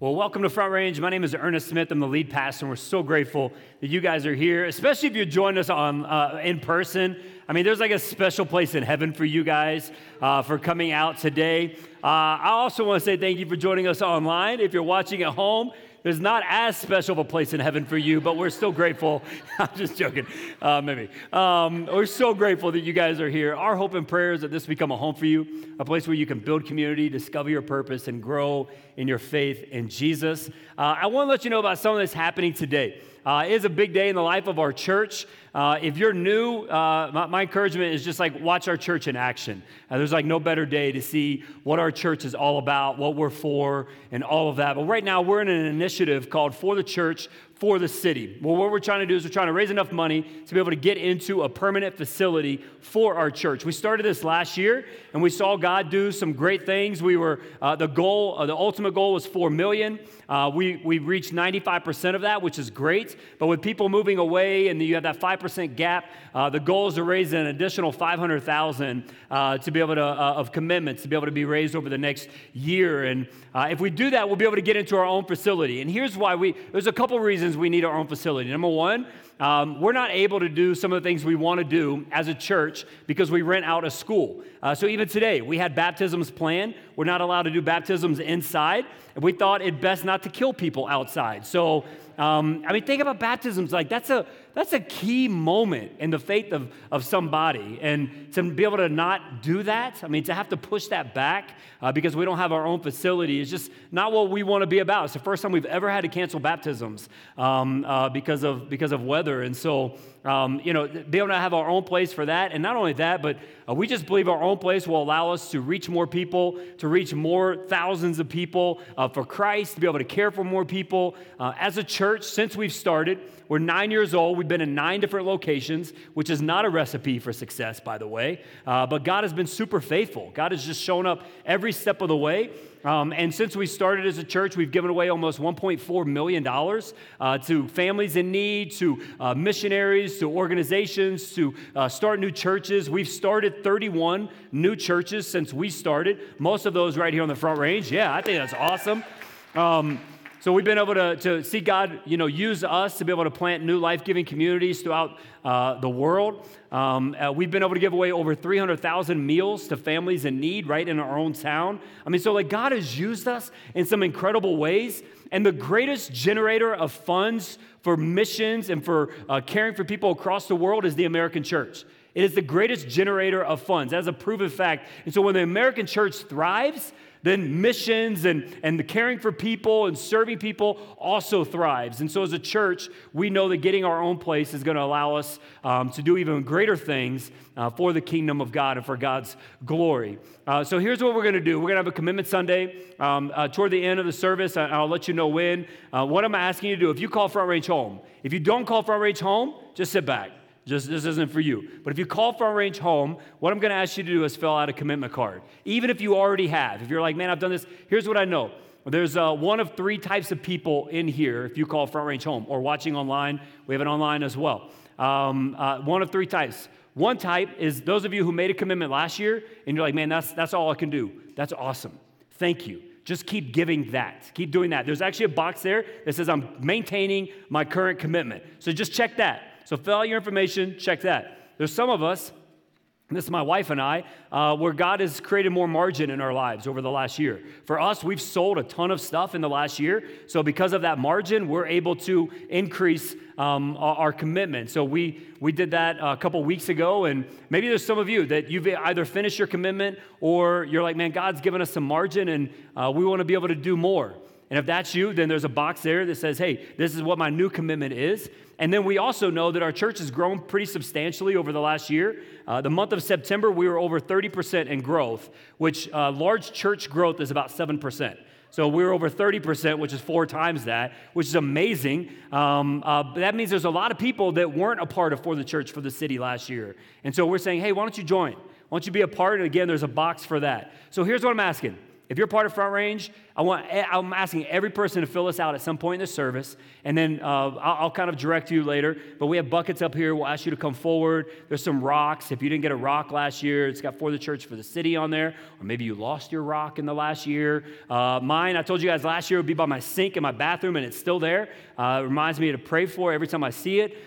Well, welcome to Front Range. My name is Ernest Smith. I'm the lead pastor, and we're so grateful that you guys are here, especially if you joined us on in person. I mean, there's like a special place in heaven for you guys for coming out today. I also want to say thank you for joining us online. If you're watching at home, there's not as special of a place in heaven for you, but we're still grateful. I'm just joking, maybe. We're so grateful that you guys are here. Our hope and prayer is that this become a home for you, a place where you can build community, discover your purpose, and grow in your faith in Jesus. I want to let you know about something that's happening today. It is a big day in the life of our church. If you're new, my encouragement is just like watch our church in action. There's like no better day to see what our church is all about, what we're for, and all of that. But right now we're in an initiative called For the Church for the City. Well, what we're trying to do is we're trying to raise enough money to be able to get into a permanent facility for our church. We started this last year, and we saw God do some great things. We were the ultimate goal was $4 million. We reached 95% of that, which is great. But with people moving away, and you have that 5% gap, the goal is to raise an additional $500,000 to be able to of commitments to be able to be raised over the next year. And if we do that, we'll be able to get into our own facility. And here's why there's a couple reasons we need our own facility. Number one, we're not able to do some of the things we want to do as a church because we rent out a school. So even today, we had baptisms planned. We're not allowed to do baptisms inside, and we thought it best not to kill people outside. So, think about baptisms. Like that's a key moment in the faith of somebody, and to be able to not do that, to have to push that back because we don't have our own facility is just not what we want to be about. It's the first time we've ever had to cancel baptisms because of weather, and so be able to have our own place for that, and not only that, but we just believe our own place will allow us to reach more people, to reach more thousands of people for Christ, to be able to care for more people. As a church, since we've started, we're 9 years old. We've been in 9 different locations, which is not a recipe for success, by the way, but God has been super faithful. God has just shown up every step of the way. And since we started as a church, we've given away almost $1.4 million to families in need, to missionaries, to organizations, to start new churches. We've started 31 new churches since we started, most of those right here on the Front Range. Yeah, I think that's awesome. So we've been able to see God, use us to be able to plant new life-giving communities throughout the world. We've been able to give away over 300,000 meals to families in need right in our own town. God has used us in some incredible ways. And the greatest generator of funds for missions and for caring for people across the world is the American church. It is the greatest generator of funds. That is a proven fact. And so when the American church thrives, then missions and the caring for people and serving people also thrives. And so as a church, we know that getting our own place is going to allow us to do even greater things for the kingdom of God and for God's glory. So here's what we're going to do. We're going to have a Commitment Sunday toward the end of the service. I'll let you know when. What I'm asking you to do, if you call Front Range home, if you don't call Front Range home, just sit back. Just this isn't for you. But if you call Front Range home, what I'm going to ask you to do is fill out a commitment card, even if you already have. If you're like, man, I've done this, here's what I know. There's one of 3 types of people in here if you call Front Range home or watching online. We have it online as well. One of 3 types. One type is those of you who made a commitment last year, and you're like, man, that's all I can do. That's awesome. Thank you. Just keep giving that. Keep doing that. There's actually a box there that says I'm maintaining my current commitment. So just check that. So fill out your information, check that. There's some of us, this is my wife and I, where God has created more margin in our lives over the last year. For us, we've sold a ton of stuff in the last year. So because of that margin, we're able to increase our commitment. So we did that a couple weeks ago, and maybe there's some of you that you've either finished your commitment or you're like, man, God's given us some margin, and we want to be able to do more. And if that's you, then there's a box there that says, hey, this is what my new commitment is. And then we also know that our church has grown pretty substantially over the last year. The month of September, we were over 30% in growth, which large church growth is about 7%. So we were over 30%, which is 4 times that, which is amazing. But that means there's a lot of people that weren't a part of For the Church for the City last year. And so we're saying, hey, why don't you join? Why don't you be a part? And again, there's a box for that. So here's what I'm asking. If you're part of Front Range, I'm asking every person to fill this out at some point in the service, and then I'll kind of direct you later. But we have buckets up here. We'll ask you to come forward. There's some rocks. If you didn't get a rock last year, it's got For the Church for the City on there, or maybe you lost your rock in the last year. Mine, I told you guys last year, would be by my sink in my bathroom, and it's still there. It reminds me to pray for every time I see it.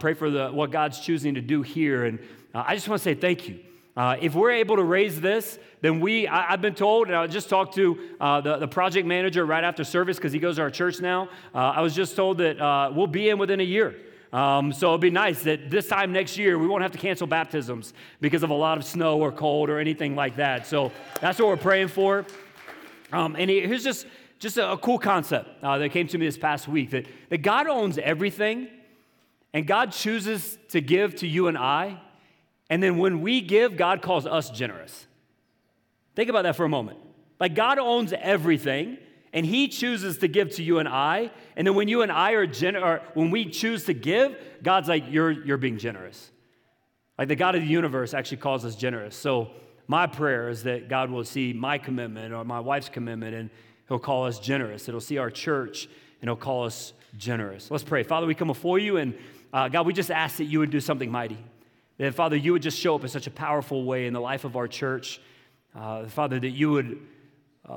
Pray for what God's choosing to do here. And I just want to say thank you. If we're able to raise this, then I've been told, and I just talked to the project manager right after service because he goes to our church now. I was just told that we'll be in within a year. So it'll be nice that this time next year, we won't have to cancel baptisms because of a lot of snow or cold or anything like that. So that's what we're praying for. And here's just a cool concept that came to me this past week, that God owns everything, and God chooses to give to you and I. And then when we give, God calls us generous. Think about that for a moment. Like, God owns everything, and He chooses to give to you and I. And then when you and I are when we choose to give, God's like, you're being generous. Like, the God of the universe actually calls us generous. So my prayer is that God will see my commitment or my wife's commitment, and He'll call us generous. He'll see our church, and He'll call us generous. Let's pray. Father, we come before You, and God, we just ask that You would do something mighty. That, Father, You would just show up in such a powerful way in the life of our church. Father, that You would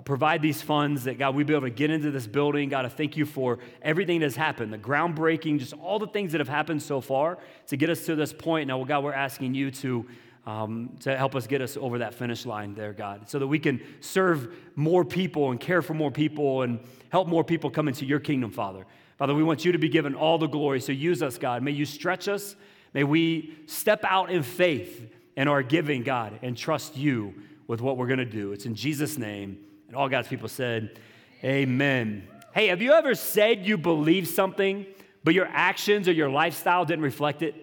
provide these funds, that, God, we'd be able to get into this building. God, I thank You for everything that has happened, the groundbreaking, just all the things that have happened so far to get us to this point. Now, God, we're asking You to help us get us over that finish line there, God, so that we can serve more people and care for more people and help more people come into Your kingdom, Father. Father, we want You to be given all the glory, so use us, God. May You stretch us. May we step out in faith in our giving, God, and trust You with what we're going to do. It's in Jesus' name. And all God's people said, amen. Hey, have you ever said you believe something, but your actions or your lifestyle didn't reflect it?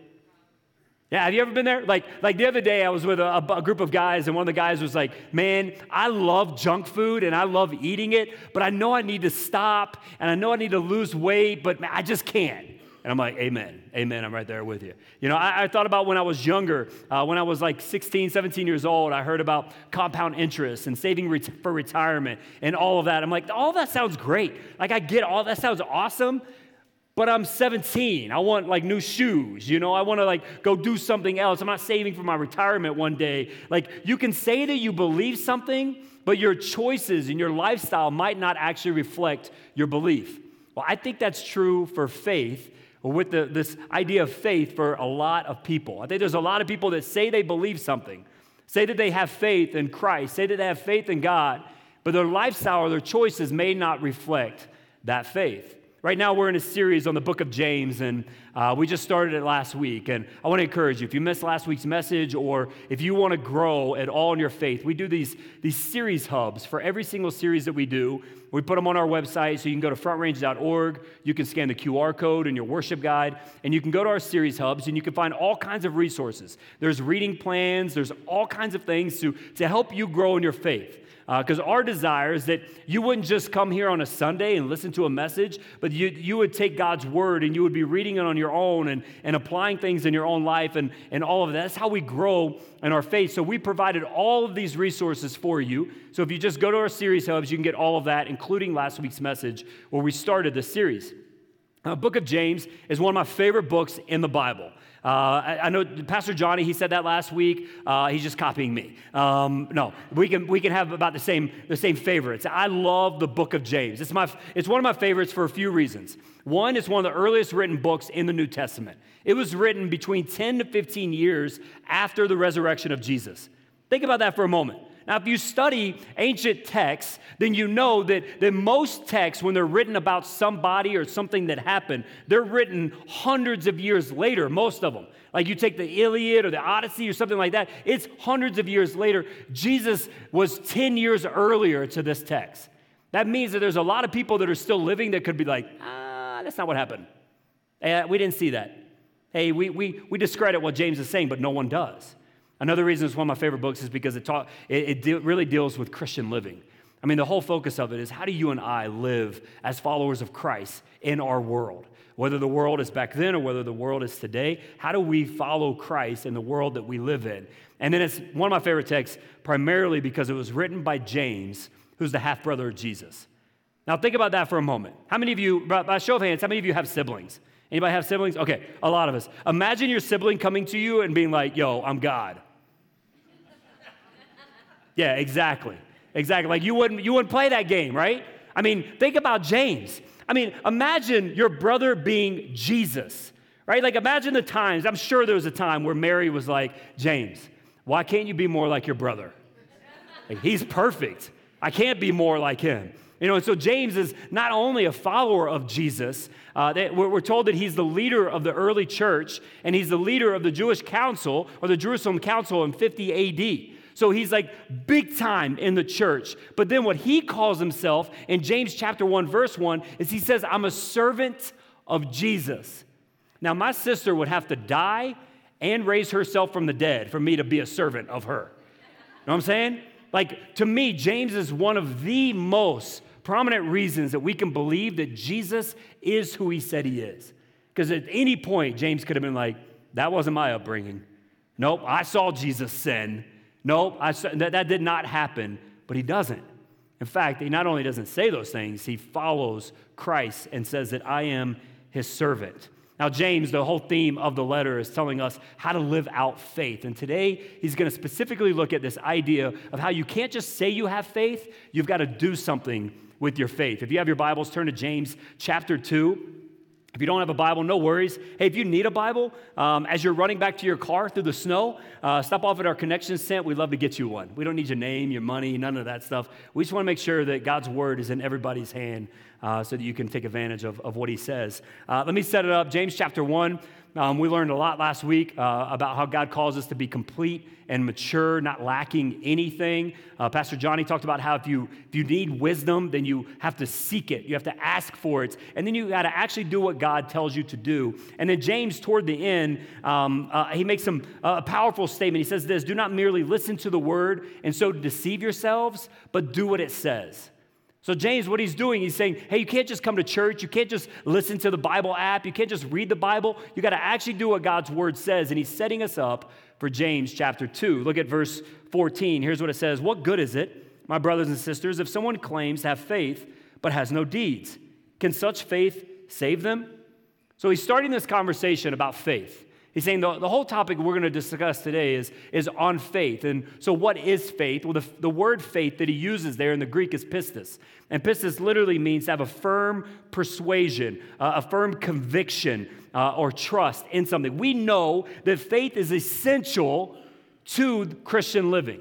Yeah, have you ever been there? Like the other day, I was with a group of guys, and one of the guys was like, man, I love junk food, and I love eating it, but I know I need to stop, and I know I need to lose weight, but man, I just can't. And I'm like, amen, amen, I'm right there with you. You know, I thought about when I was younger, when I was like 16, 17 years old, I heard about compound interest and saving for retirement and all of that. I'm like, all that sounds great. Like, I get all that sounds awesome, but I'm 17. I want like new shoes, you know? I want to like go do something else. I'm not saving for my retirement one day. Like, you can say that you believe something, but your choices and your lifestyle might not actually reflect your belief. Well, I think that's true for faith, or with this idea of faith for a lot of people. I think there's a lot of people that say they believe something, say that they have faith in Christ, say that they have faith in God, but their lifestyle or their choices may not reflect that faith. Right now, we're in a series on the book of James, and we just started it last week. And I want to encourage you, if you missed last week's message or if you want to grow at all in your faith, we do these series hubs for every single series that we do. We put them on our website, so you can go to frontrange.org. You can scan the QR code in your worship guide, and you can go to our series hubs, and you can find all kinds of resources. There's reading plans. There's all kinds of things to help you grow in your faith. Because our desire is that you wouldn't just come here on a Sunday and listen to a message, but you would take God's word and you would be reading it on your own and applying things in your own life and all of that. That's how we grow in our faith. So we provided all of these resources for you. So if you just go to our series hubs, you can get all of that, including last week's message where we started the series. The book of James is one of my favorite books in the Bible. I know Pastor Johnny, he said that last week. He's just copying me. No, we can have about the same favorites. I love the book of James. It's one of my favorites for a few reasons. One, it's one of the earliest written books in the New Testament. It was written between 10 to 15 years after the resurrection of Jesus. Think about that for a moment. Now, if you study ancient texts, then you know that most texts, when they're written about somebody or something that happened, they're written hundreds of years later, most of them. Like you take the Iliad or the Odyssey or something like that, it's hundreds of years later. Jesus was 10 years earlier to this text. That means that there's a lot of people that are still living that could be like, that's not what happened. We didn't see that. Hey, we discredit what James is saying, but no one does. Another reason it's one of my favorite books is because it really deals with Christian living. I mean, the whole focus of it is how do you and I live as followers of Christ in our world? Whether the world is back then or whether the world is today, how do we follow Christ in the world that we live in? And then it's one of my favorite texts primarily because it was written by James, who's the half-brother of Jesus. Now think about that for a moment. How many of you, by show of hands, how many of you have siblings? Anybody have siblings? Okay, a lot of us. Imagine your sibling coming to you and being like, yo, I'm God. Yeah, exactly. Exactly. Like you wouldn't play that game, right? I mean, think about James. I mean, imagine your brother being Jesus, right? Like imagine the times. I'm sure there was a time where Mary was like, James, why can't you be more like your brother? Like, he's perfect. I can't be more like him. You know, and so James is not only a follower of Jesus, we're told that he's the leader of the early church, and he's the leader of the Jewish council, or the Jerusalem council in 50 AD. So he's like big time in the church. But then what he calls himself in James chapter 1, verse 1, is he says, I'm a servant of Jesus. Now, my sister would have to die and raise herself from the dead for me to be a servant of her. You know what I'm saying? Like, to me, James is one of the most prominent reasons that we can believe that Jesus is who he said he is. Because at any point, James could have been like, that wasn't my upbringing. Nope, I saw Jesus sin. Nope, that did not happen. But he doesn't. In fact, he not only doesn't say those things, he follows Christ and says that I am his servant. Now, James, the whole theme of the letter is telling us how to live out faith. And today, he's going to specifically look at this idea of how you can't just say you have faith, you've got to do something with your faith. If you have your Bibles, turn to James chapter 2. If you don't have a Bible, no worries. Hey, if you need a Bible, as you're running back to your car through the snow, stop off at our connection center. We'd love to get you one. We don't need your name, your money, none of that stuff. We just want to make sure that God's word is in everybody's hand so that you can take advantage of what he says. Let me set it up. James chapter 1. We learned a lot last week about how God calls us to be complete and mature, not lacking anything. Pastor Johnny talked about how if you need wisdom, then you have to seek it. You have to ask for it. And then you got to actually do what God tells you to do. And then James, toward the end, he makes a powerful statement. He says this, do not merely listen to the word and so deceive yourselves, but do what it says. So James, what he's doing, he's saying, hey, you can't just come to church. You can't just listen to the Bible app. You can't just read the Bible. You got to actually do what God's word says. And he's setting us up for James chapter 2. Look at verse 14. Here's what it says. What good is it, my brothers and sisters, if someone claims to have faith but has no deeds? Can such faith save them? So he's starting this conversation about faith. He's saying the whole topic we're going to discuss today is on faith. And so what is faith? Well, the word faith that he uses there in the Greek is pistis. And pistis literally means to have a firm persuasion, a firm conviction, or trust in something. We know that faith is essential to Christian living.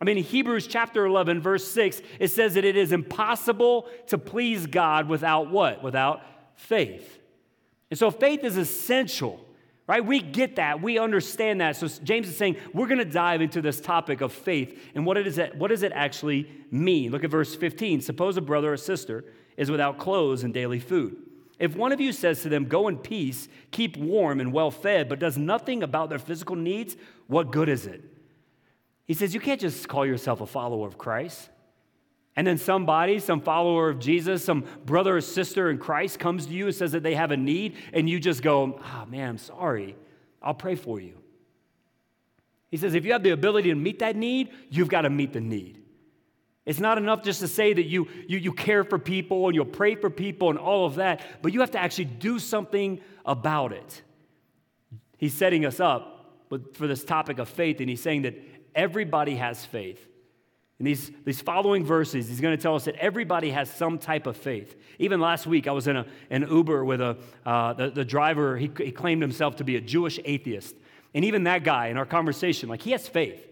I mean, in Hebrews chapter 11, verse 6, it says that it is impossible to please God without what? Without faith. And so faith is essential. Right? We get that. We understand that. So James is saying, we're going to dive into this topic of faith and what does it actually mean? Look at verse 15. Suppose a brother or sister is without clothes and daily food. If one of you says to them, go in peace, keep warm and well fed, but does nothing about their physical needs, what good is it? He says, you can't just call yourself a follower of Christ. And then somebody, some follower of Jesus, some brother or sister in Christ comes to you and says that they have a need, and you just go, oh, man, I'm sorry. I'll pray for you. He says, if you have the ability to meet that need, you've got to meet the need. It's not enough just to say that you care for people and you'll pray for people and all of that, but you have to actually do something about it. He's setting us up for this topic of faith, and he's saying that everybody has faith. In these following verses, he's going to tell us that everybody has some type of faith. Even last week, I was in an Uber with the driver. He claimed himself to be a Jewish atheist. And even that guy in our conversation, like, he has faith.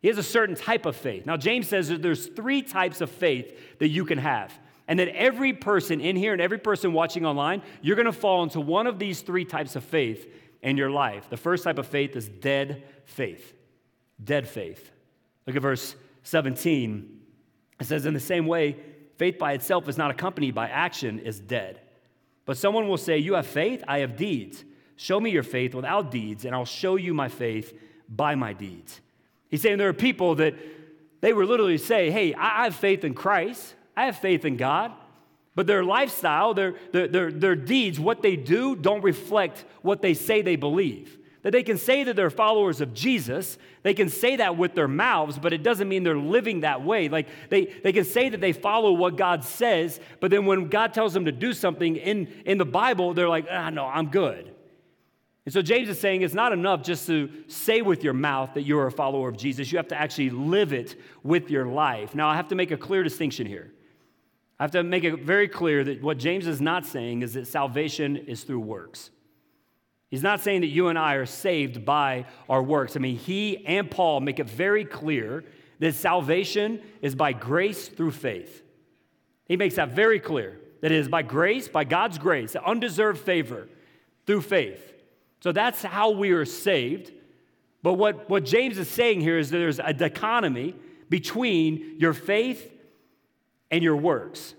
He has a certain type of faith. Now, James says that there's three types of faith that you can have. And that every person in here and every person watching online, you're going to fall into one of these three types of faith in your life. The first type of faith is dead faith. Dead faith. Look at verse 17, it says, in the same way, faith by itself is not accompanied by action, is dead. But someone will say, you have faith, I have deeds. Show me your faith without deeds, and I'll show you my faith by my deeds. He's saying there are people that they were literally say, hey, I have faith in Christ, I have faith in God, but their lifestyle, their deeds, what they do, don't reflect what they say they believe. That they can say that they're followers of Jesus, they can say that with their mouths, but it doesn't mean they're living that way. Like they can say that they follow what God says, but then when God tells them to do something in the Bible, they're like, no, I'm good. And so James is saying it's not enough just to say with your mouth that you're a follower of Jesus. You have to actually live it with your life. Now, I have to make a clear distinction here. I have to make it very clear that what James is not saying is that salvation is through works. He's not saying that you and I are saved by our works. I mean, he and Paul make it very clear that salvation is by grace through faith. He makes that very clear, that it is by grace, by God's grace, undeserved favor through faith. So that's how we are saved. But what James is saying here is that there's a dichotomy between your faith and your works,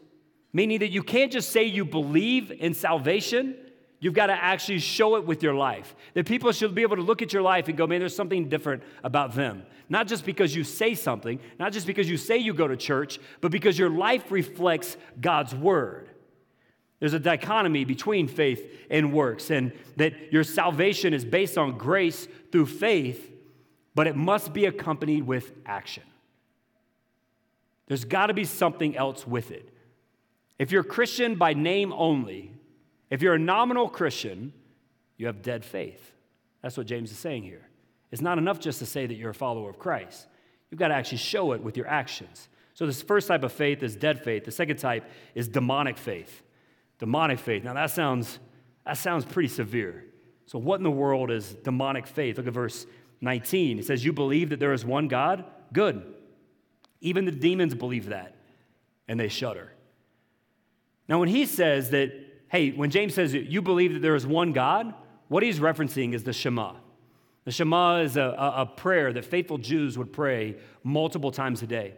meaning that you can't just say you believe in salvation. You've got to actually show it with your life. That people should be able to look at your life and go, man, there's something different about them. Not just because you say something, not just because you say you go to church, but because your life reflects God's word. There's a dichotomy between faith and works, and that your salvation is based on grace through faith, but it must be accompanied with action. There's got to be something else with it. If you're a Christian by name only, if you're a nominal Christian, you have dead faith. That's what James is saying here. It's not enough just to say that you're a follower of Christ. You've got to actually show it with your actions. So this first type of faith is dead faith. The second type is demonic faith. Demonic faith. Now that sounds pretty severe. So what in the world is demonic faith? Look at verse 19. It says, "You believe that there is one God? Good. Even the demons believe that, and they shudder." Now when he says that, hey, when James says you believe that there is one God, what he's referencing is the Shema. The Shema is a prayer that faithful Jews would pray multiple times a day.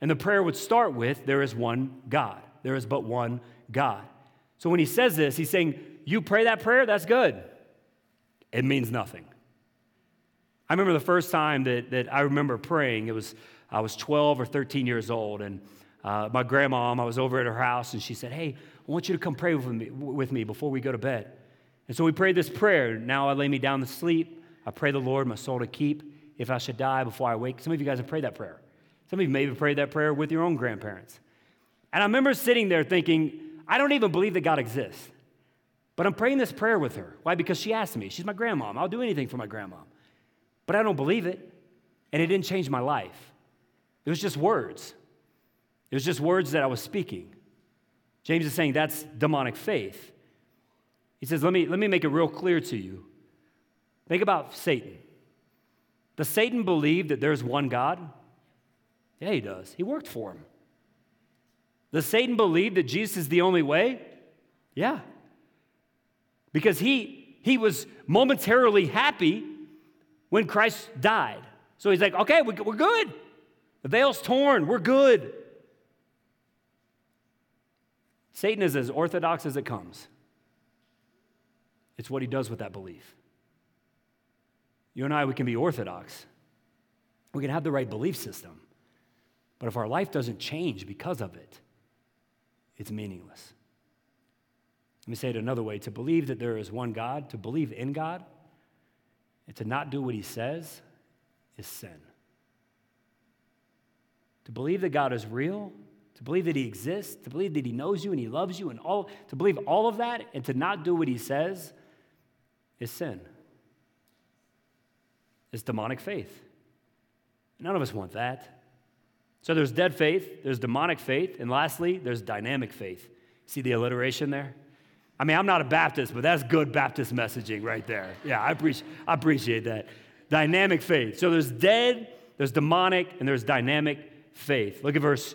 And the prayer would start with, there is one God. There is but one God. So when he says this, he's saying, you pray that prayer, that's good. It means nothing. I remember the first time that I remember praying, I was 12 or 13 years old, and my grandma, I was over at her house, and she said, hey, I want you to come pray with me before we go to bed. And so we prayed this prayer. Now I lay me down to sleep. I pray the Lord my soul to keep if I should die before I wake. Some of you guys have prayed that prayer. Some of you maybe prayed that prayer with your own grandparents. And I remember sitting there thinking, I don't even believe that God exists. But I'm praying this prayer with her. Why? Because she asked me. She's my grandmom. I'll do anything for my grandmom. But I don't believe it. And it didn't change my life. It was just words. It was just words that I was speaking. James is saying that's demonic faith. He says, let me make it real clear to you. Think about Satan. Does Satan believe that there's one God? Yeah, he does. He worked for him. Does Satan believe that Jesus is the only way? Yeah. Because he was momentarily happy when Christ died. So he's like, okay, we're good. The veil's torn. We're good. Satan is as orthodox as it comes. It's what he does with that belief. You and I, we can be orthodox. We can have the right belief system. But if our life doesn't change because of it, it's meaningless. Let me say it another way. To believe that there is one God, to believe in God, and to not do what he says is sin. To believe that God is real, to believe that he exists, to believe that he knows you and he loves you, and to believe all of that and to not do what he says is sin. It's demonic faith. None of us want that. So there's dead faith, there's demonic faith, and lastly, there's dynamic faith. See the alliteration there? I mean, I'm not a Baptist, but that's good Baptist messaging right there. Yeah, I appreciate that. Dynamic faith. So there's dead, there's demonic, and there's dynamic faith. Look at verse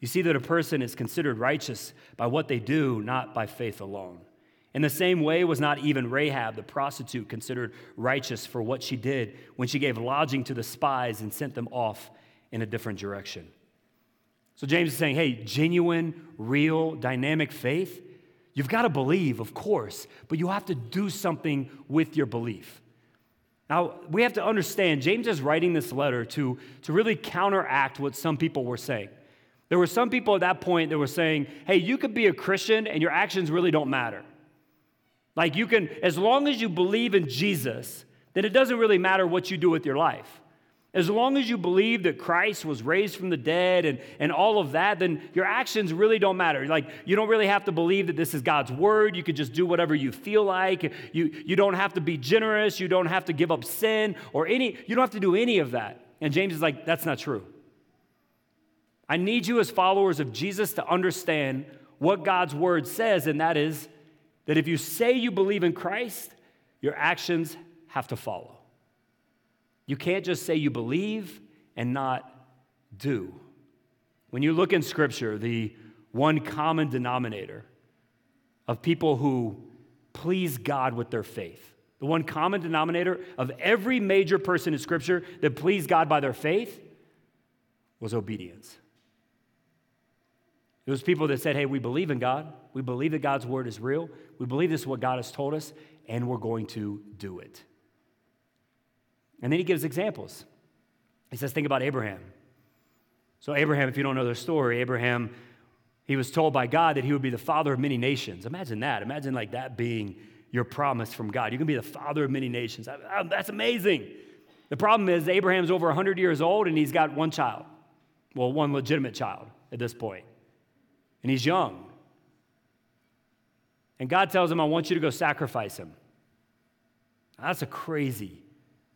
You see that a person is considered righteous by what they do, not by faith alone. In the same way was not even Rahab, the prostitute, considered righteous for what she did when she gave lodging to the spies and sent them off in a different direction. So James is saying, hey, genuine, real, dynamic faith, you've got to believe, of course, but you have to do something with your belief. Now, we have to understand, James is writing this letter to really counteract what some people were saying. There were some people at that point that were saying, hey, you could be a Christian and your actions really don't matter. Like you can, as long as you believe in Jesus, then it doesn't really matter what you do with your life. As long as you believe that Christ was raised from the dead and all of that, then your actions really don't matter. Like, you don't really have to believe that this is God's word. You could just do whatever you feel like. You don't have to be generous. You don't have to give up sin you don't have to do any of that. And James is like, that's not true. I need you as followers of Jesus to understand what God's word says, and that is that if you say you believe in Christ, your actions have to follow. You can't just say you believe and not do. When you look in Scripture, the one common denominator of people who please God with their faith, the one common denominator of every major person in Scripture that pleased God by their faith was obedience. It was people that said, hey, we believe in God. We believe that God's word is real. We believe this is what God has told us, and we're going to do it. And then he gives examples. He says, think about Abraham. So Abraham, if you don't know their story, Abraham, he was told by God that he would be the father of many nations. Imagine that. Imagine like that being your promise from God. You're going to be the father of many nations. That's amazing. The problem is Abraham's over 100 years old, and he's got one child. Well, one legitimate child at this point. And he's young. And God tells him, I want you to go sacrifice him. Now, that's a crazy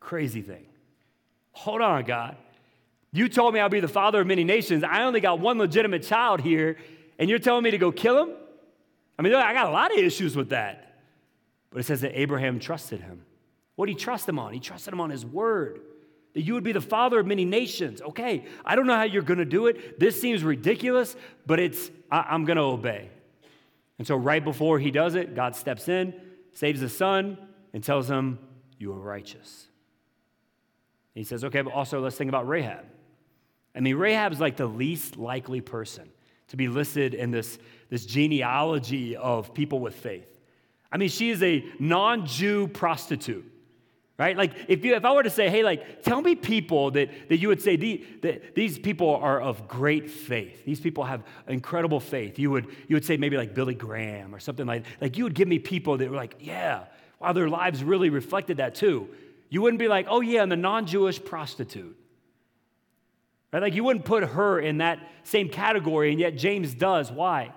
thing. Hold on, God. You told me I'll be the father of many nations. I only got one legitimate child here, and you're telling me to go kill him? I mean, I got a lot of issues with that. But it says that Abraham trusted him. What did he trust him on? He trusted him on his word, that you would be the father of many nations. Okay, I don't know how you're going to do it. This seems ridiculous, but I'm going to obey. And so right before he does it, God steps in, saves his son, and tells him, you are righteous. He says, okay, but also let's think about Rahab. I mean, Rahab's like the least likely person to be listed in this genealogy of people with faith. I mean, she is a non-Jew prostitute, right? Like, if I were to say, hey, like, tell me people that you would say these people are of great faith. These people have incredible faith. You would say maybe like Billy Graham or something like you would give me people that were like, yeah, wow, their lives really reflected that too. You wouldn't be like, oh, yeah, and the non-Jewish prostitute. Right? Like, you wouldn't put her in that same category, and yet James does. Why?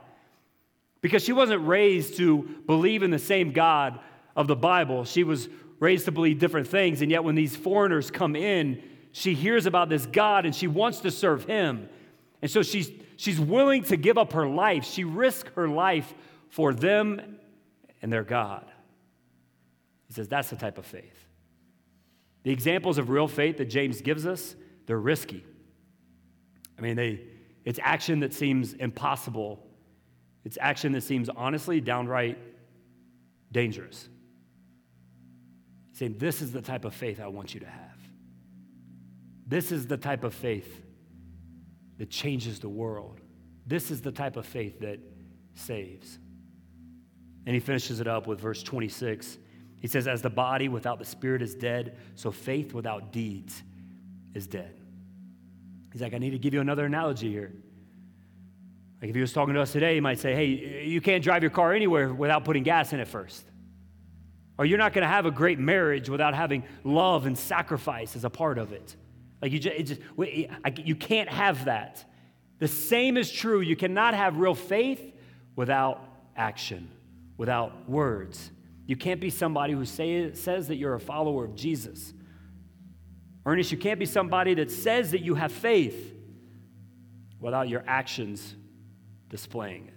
Because she wasn't raised to believe in the same God of the Bible. She was raised to believe different things, and yet when these foreigners come in, she hears about this God, and she wants to serve him. And so she's willing to give up her life. She risks her life for them and their God. He says that's the type of faith. The examples of real faith that James gives us, they're risky. I mean, it's action that seems impossible. It's action that seems, honestly, downright dangerous. He's saying, this is the type of faith I want you to have. This is the type of faith that changes the world. This is the type of faith that saves. And he finishes it up with verse 26. He says, as the body without the spirit is dead, so faith without deeds is dead. He's like, I need to give you another analogy here. Like if he was talking to us today, he might say, hey, you can't drive your car anywhere without putting gas in it first. Or you're not going to have a great marriage without having love and sacrifice as a part of it. Like you can't have that. The same is true. You cannot have real faith without action, without words. You can't be somebody who says that you're a follower of Jesus. Ernest, you can't be somebody that says that you have faith without your actions displaying it.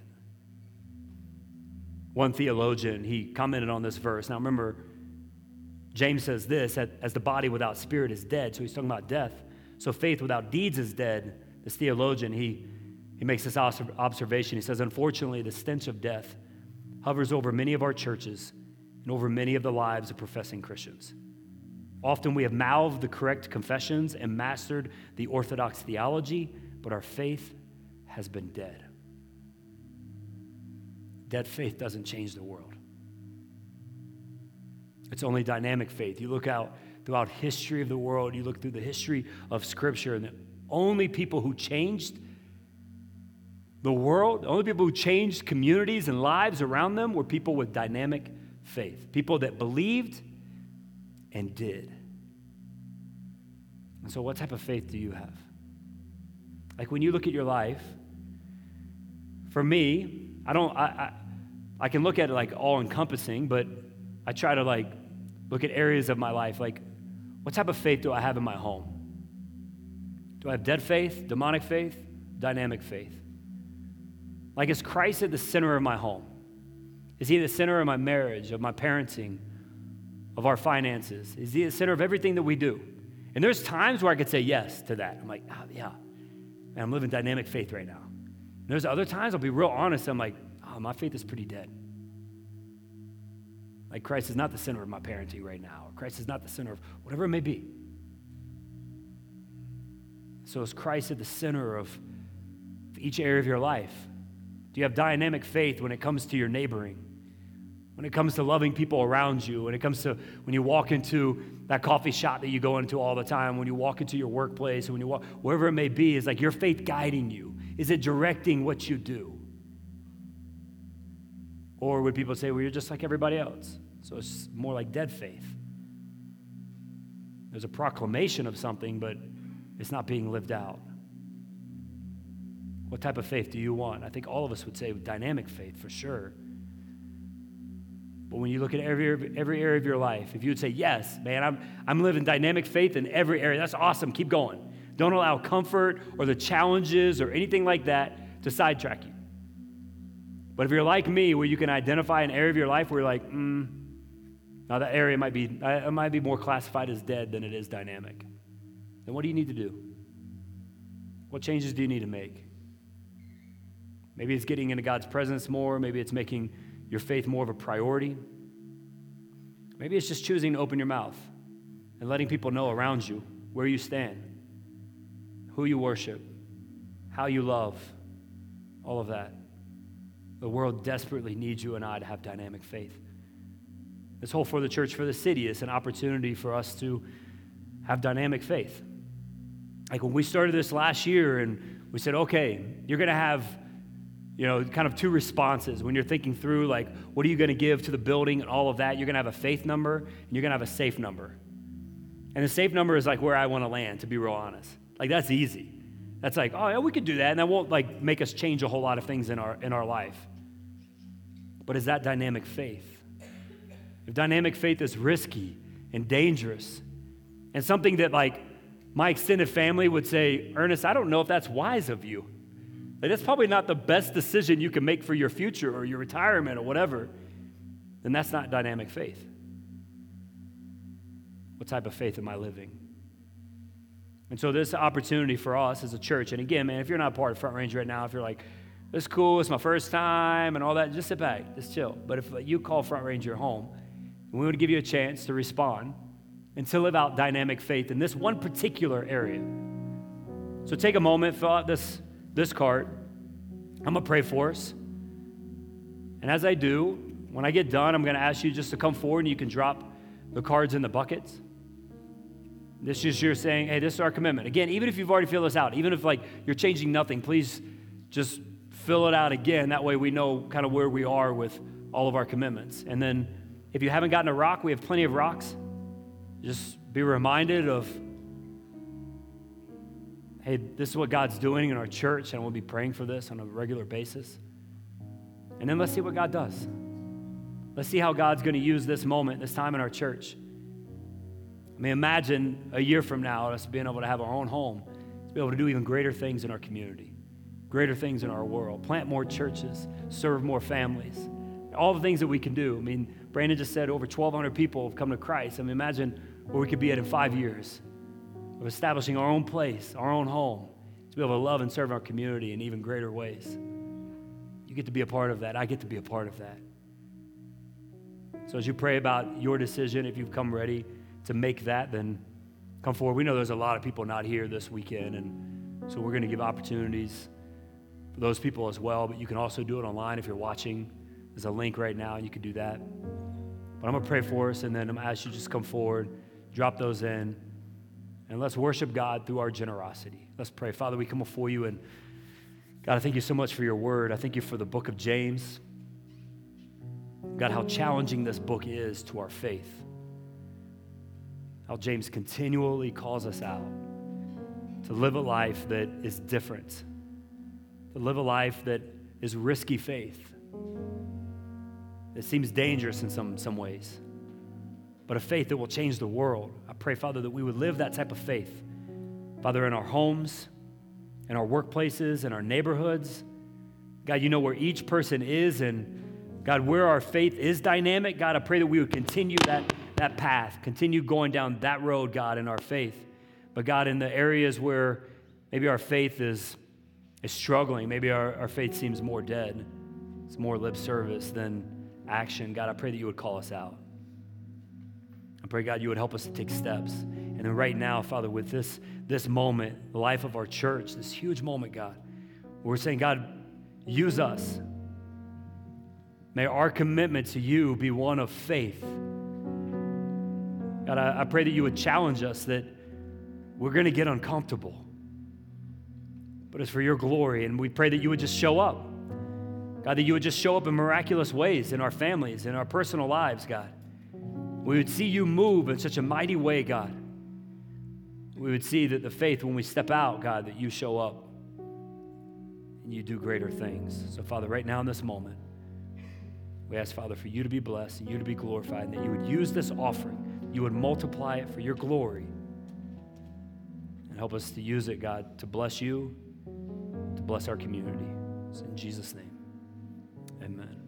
One theologian, he commented on this verse. Now remember, James says this, as the body without spirit is dead, so he's talking about death. So faith without deeds is dead. This theologian, he makes this observation. He says, unfortunately, the stench of death hovers over many of our churches and over many of the lives of professing Christians. Often we have mouthed the correct confessions and mastered the orthodox theology, but our faith has been dead. Dead faith doesn't change the world. It's only dynamic faith. You look out throughout history of the world, you look through the history of Scripture, and the only people who changed the world, the only people who changed communities and lives around them were people with dynamic faith, people that believed and did. And so what type of faith do you have? Like when you look at your life, for me, I can look at it like all-encompassing, but I try to like look at areas of my life, like what type of faith do I have in my home? Do I have dead faith, demonic faith, dynamic faith? Like is Christ at the center of my home? Is he the center of my marriage, of my parenting, of our finances? Is he the center of everything that we do? And there's times where I could say yes to that. I'm like, oh, yeah, and I'm living dynamic faith right now. And there's other times I'll be real honest. I'm like, oh, my faith is pretty dead. Like Christ is not the center of my parenting right now. Or Christ is not the center of whatever it may be. So is Christ at the center of each area of your life? Do you have dynamic faith when it comes to your neighboring? When it comes to loving people around you, when it comes to when you walk into that coffee shop that you go into all the time, when you walk into your workplace, when you walk, wherever it may be, is like your faith guiding you? Is it directing what you do? Or would people say, well, you're just like everybody else? So it's more like dead faith. There's a proclamation of something, but it's not being lived out. What type of faith do you want? I think all of us would say dynamic faith for sure. But when you look at every area of your life, if you would say, yes, man, I'm living dynamic faith in every area, that's awesome, keep going. Don't allow comfort or the challenges or anything like that to sidetrack you. But if you're like me, where you can identify an area of your life where you're like, now that area might be more classified as dead than it is dynamic, then what do you need to do? What changes do you need to make? Maybe it's getting into God's presence more. Maybe it's making your faith more of a priority. Maybe it's just choosing to open your mouth and letting people know around you where you stand, who you worship, how you love, all of that. The world desperately needs you and I to have dynamic faith. This whole For the Church for the City is an opportunity for us to have dynamic faith. Like when we started this last year and we said, okay, you're going to have kind of two responses when you're thinking through, like, what are you going to give to the building and all of that? You're going to have a faith number and you're going to have a safe number. And the safe number is like where I want to land, to be real honest. Like that's easy. That's like, oh yeah, we could do that, and that won't like make us change a whole lot of things in our life. But is that dynamic faith? If dynamic faith is risky and dangerous and something that like my extended family would say, Ernest, I don't know if that's wise of you. Like that's probably not the best decision you can make for your future or your retirement or whatever, then that's not dynamic faith. What type of faith am I living? And so this opportunity for us as a church, and again, man, if you're not part of Front Range right now, if you're like, this is cool, it's my first time and all that, just sit back, just chill. But if you call Front Range your home, we would give you a chance to respond and to live out dynamic faith in this one particular area. So take a moment, fill out this card. I'm going to pray for us. And as I do, when I get done, I'm going to ask you just to come forward and you can drop the cards in the buckets. This is you're saying, hey, this is our commitment. Again, even if you've already filled this out, even if like you're changing nothing, please just fill it out again. That way we know kind of where we are with all of our commitments. And then if you haven't gotten a rock, we have plenty of rocks. Just be reminded of, hey, this is what God's doing in our church, and we'll be praying for this on a regular basis. And then let's see what God does. Let's see how God's going to use this moment, this time in our church. I mean, imagine a year from now, us being able to have our own home, to be able to do even greater things in our community, greater things in our world, plant more churches, serve more families, all the things that we can do. I mean, Brandon just said over 1,200 people have come to Christ. I mean, imagine where we could be at in 5 years. Of establishing our own place, our own home, to be able to love and serve our community in even greater ways. You get to be a part of that. I get to be a part of that. So as you pray about your decision, if you've come ready to make that, then come forward. We know there's a lot of people not here this weekend, and so we're going to give opportunities for those people as well, but you can also do it online if you're watching. There's a link right now, and you can do that. But I'm going to pray for us, and then I'm going to ask you to just come forward, drop those in, and let's worship God through our generosity. Let's pray. Father, we come before you, and God, I thank you so much for your word. I thank you for the book of James. God, how challenging this book is to our faith. How James continually calls us out to live a life that is different, to live a life that is risky faith. It seems dangerous in some ways, but a faith that will change the world. I pray, Father, that we would live that type of faith, Father, in our homes, in our workplaces, in our neighborhoods. God, you know where each person is, and God, where our faith is dynamic. God, I pray that we would continue that path, continue going down that road, God, in our faith. But God, in the areas where maybe our faith is struggling, maybe our faith seems more dead, it's more lip service than action, God, I pray that you would call us out. I pray, God, you would help us to take steps. And then right now, Father, with this moment, the life of our church, this huge moment, God, where we're saying, God, use us. May our commitment to you be one of faith. God, I pray that you would challenge us, that we're going to get uncomfortable, but it's for your glory. And we pray that you would just show up. God, that you would just show up in miraculous ways in our families, in our personal lives, God. We would see you move in such a mighty way, God. We would see that the faith, when we step out, God, that you show up and you do greater things. So, Father, right now in this moment, we ask, Father, for you to be blessed and you to be glorified, and that you would use this offering. You would multiply it for your glory, and help us to use it, God, to bless you, to bless our community. It's in Jesus' name, amen.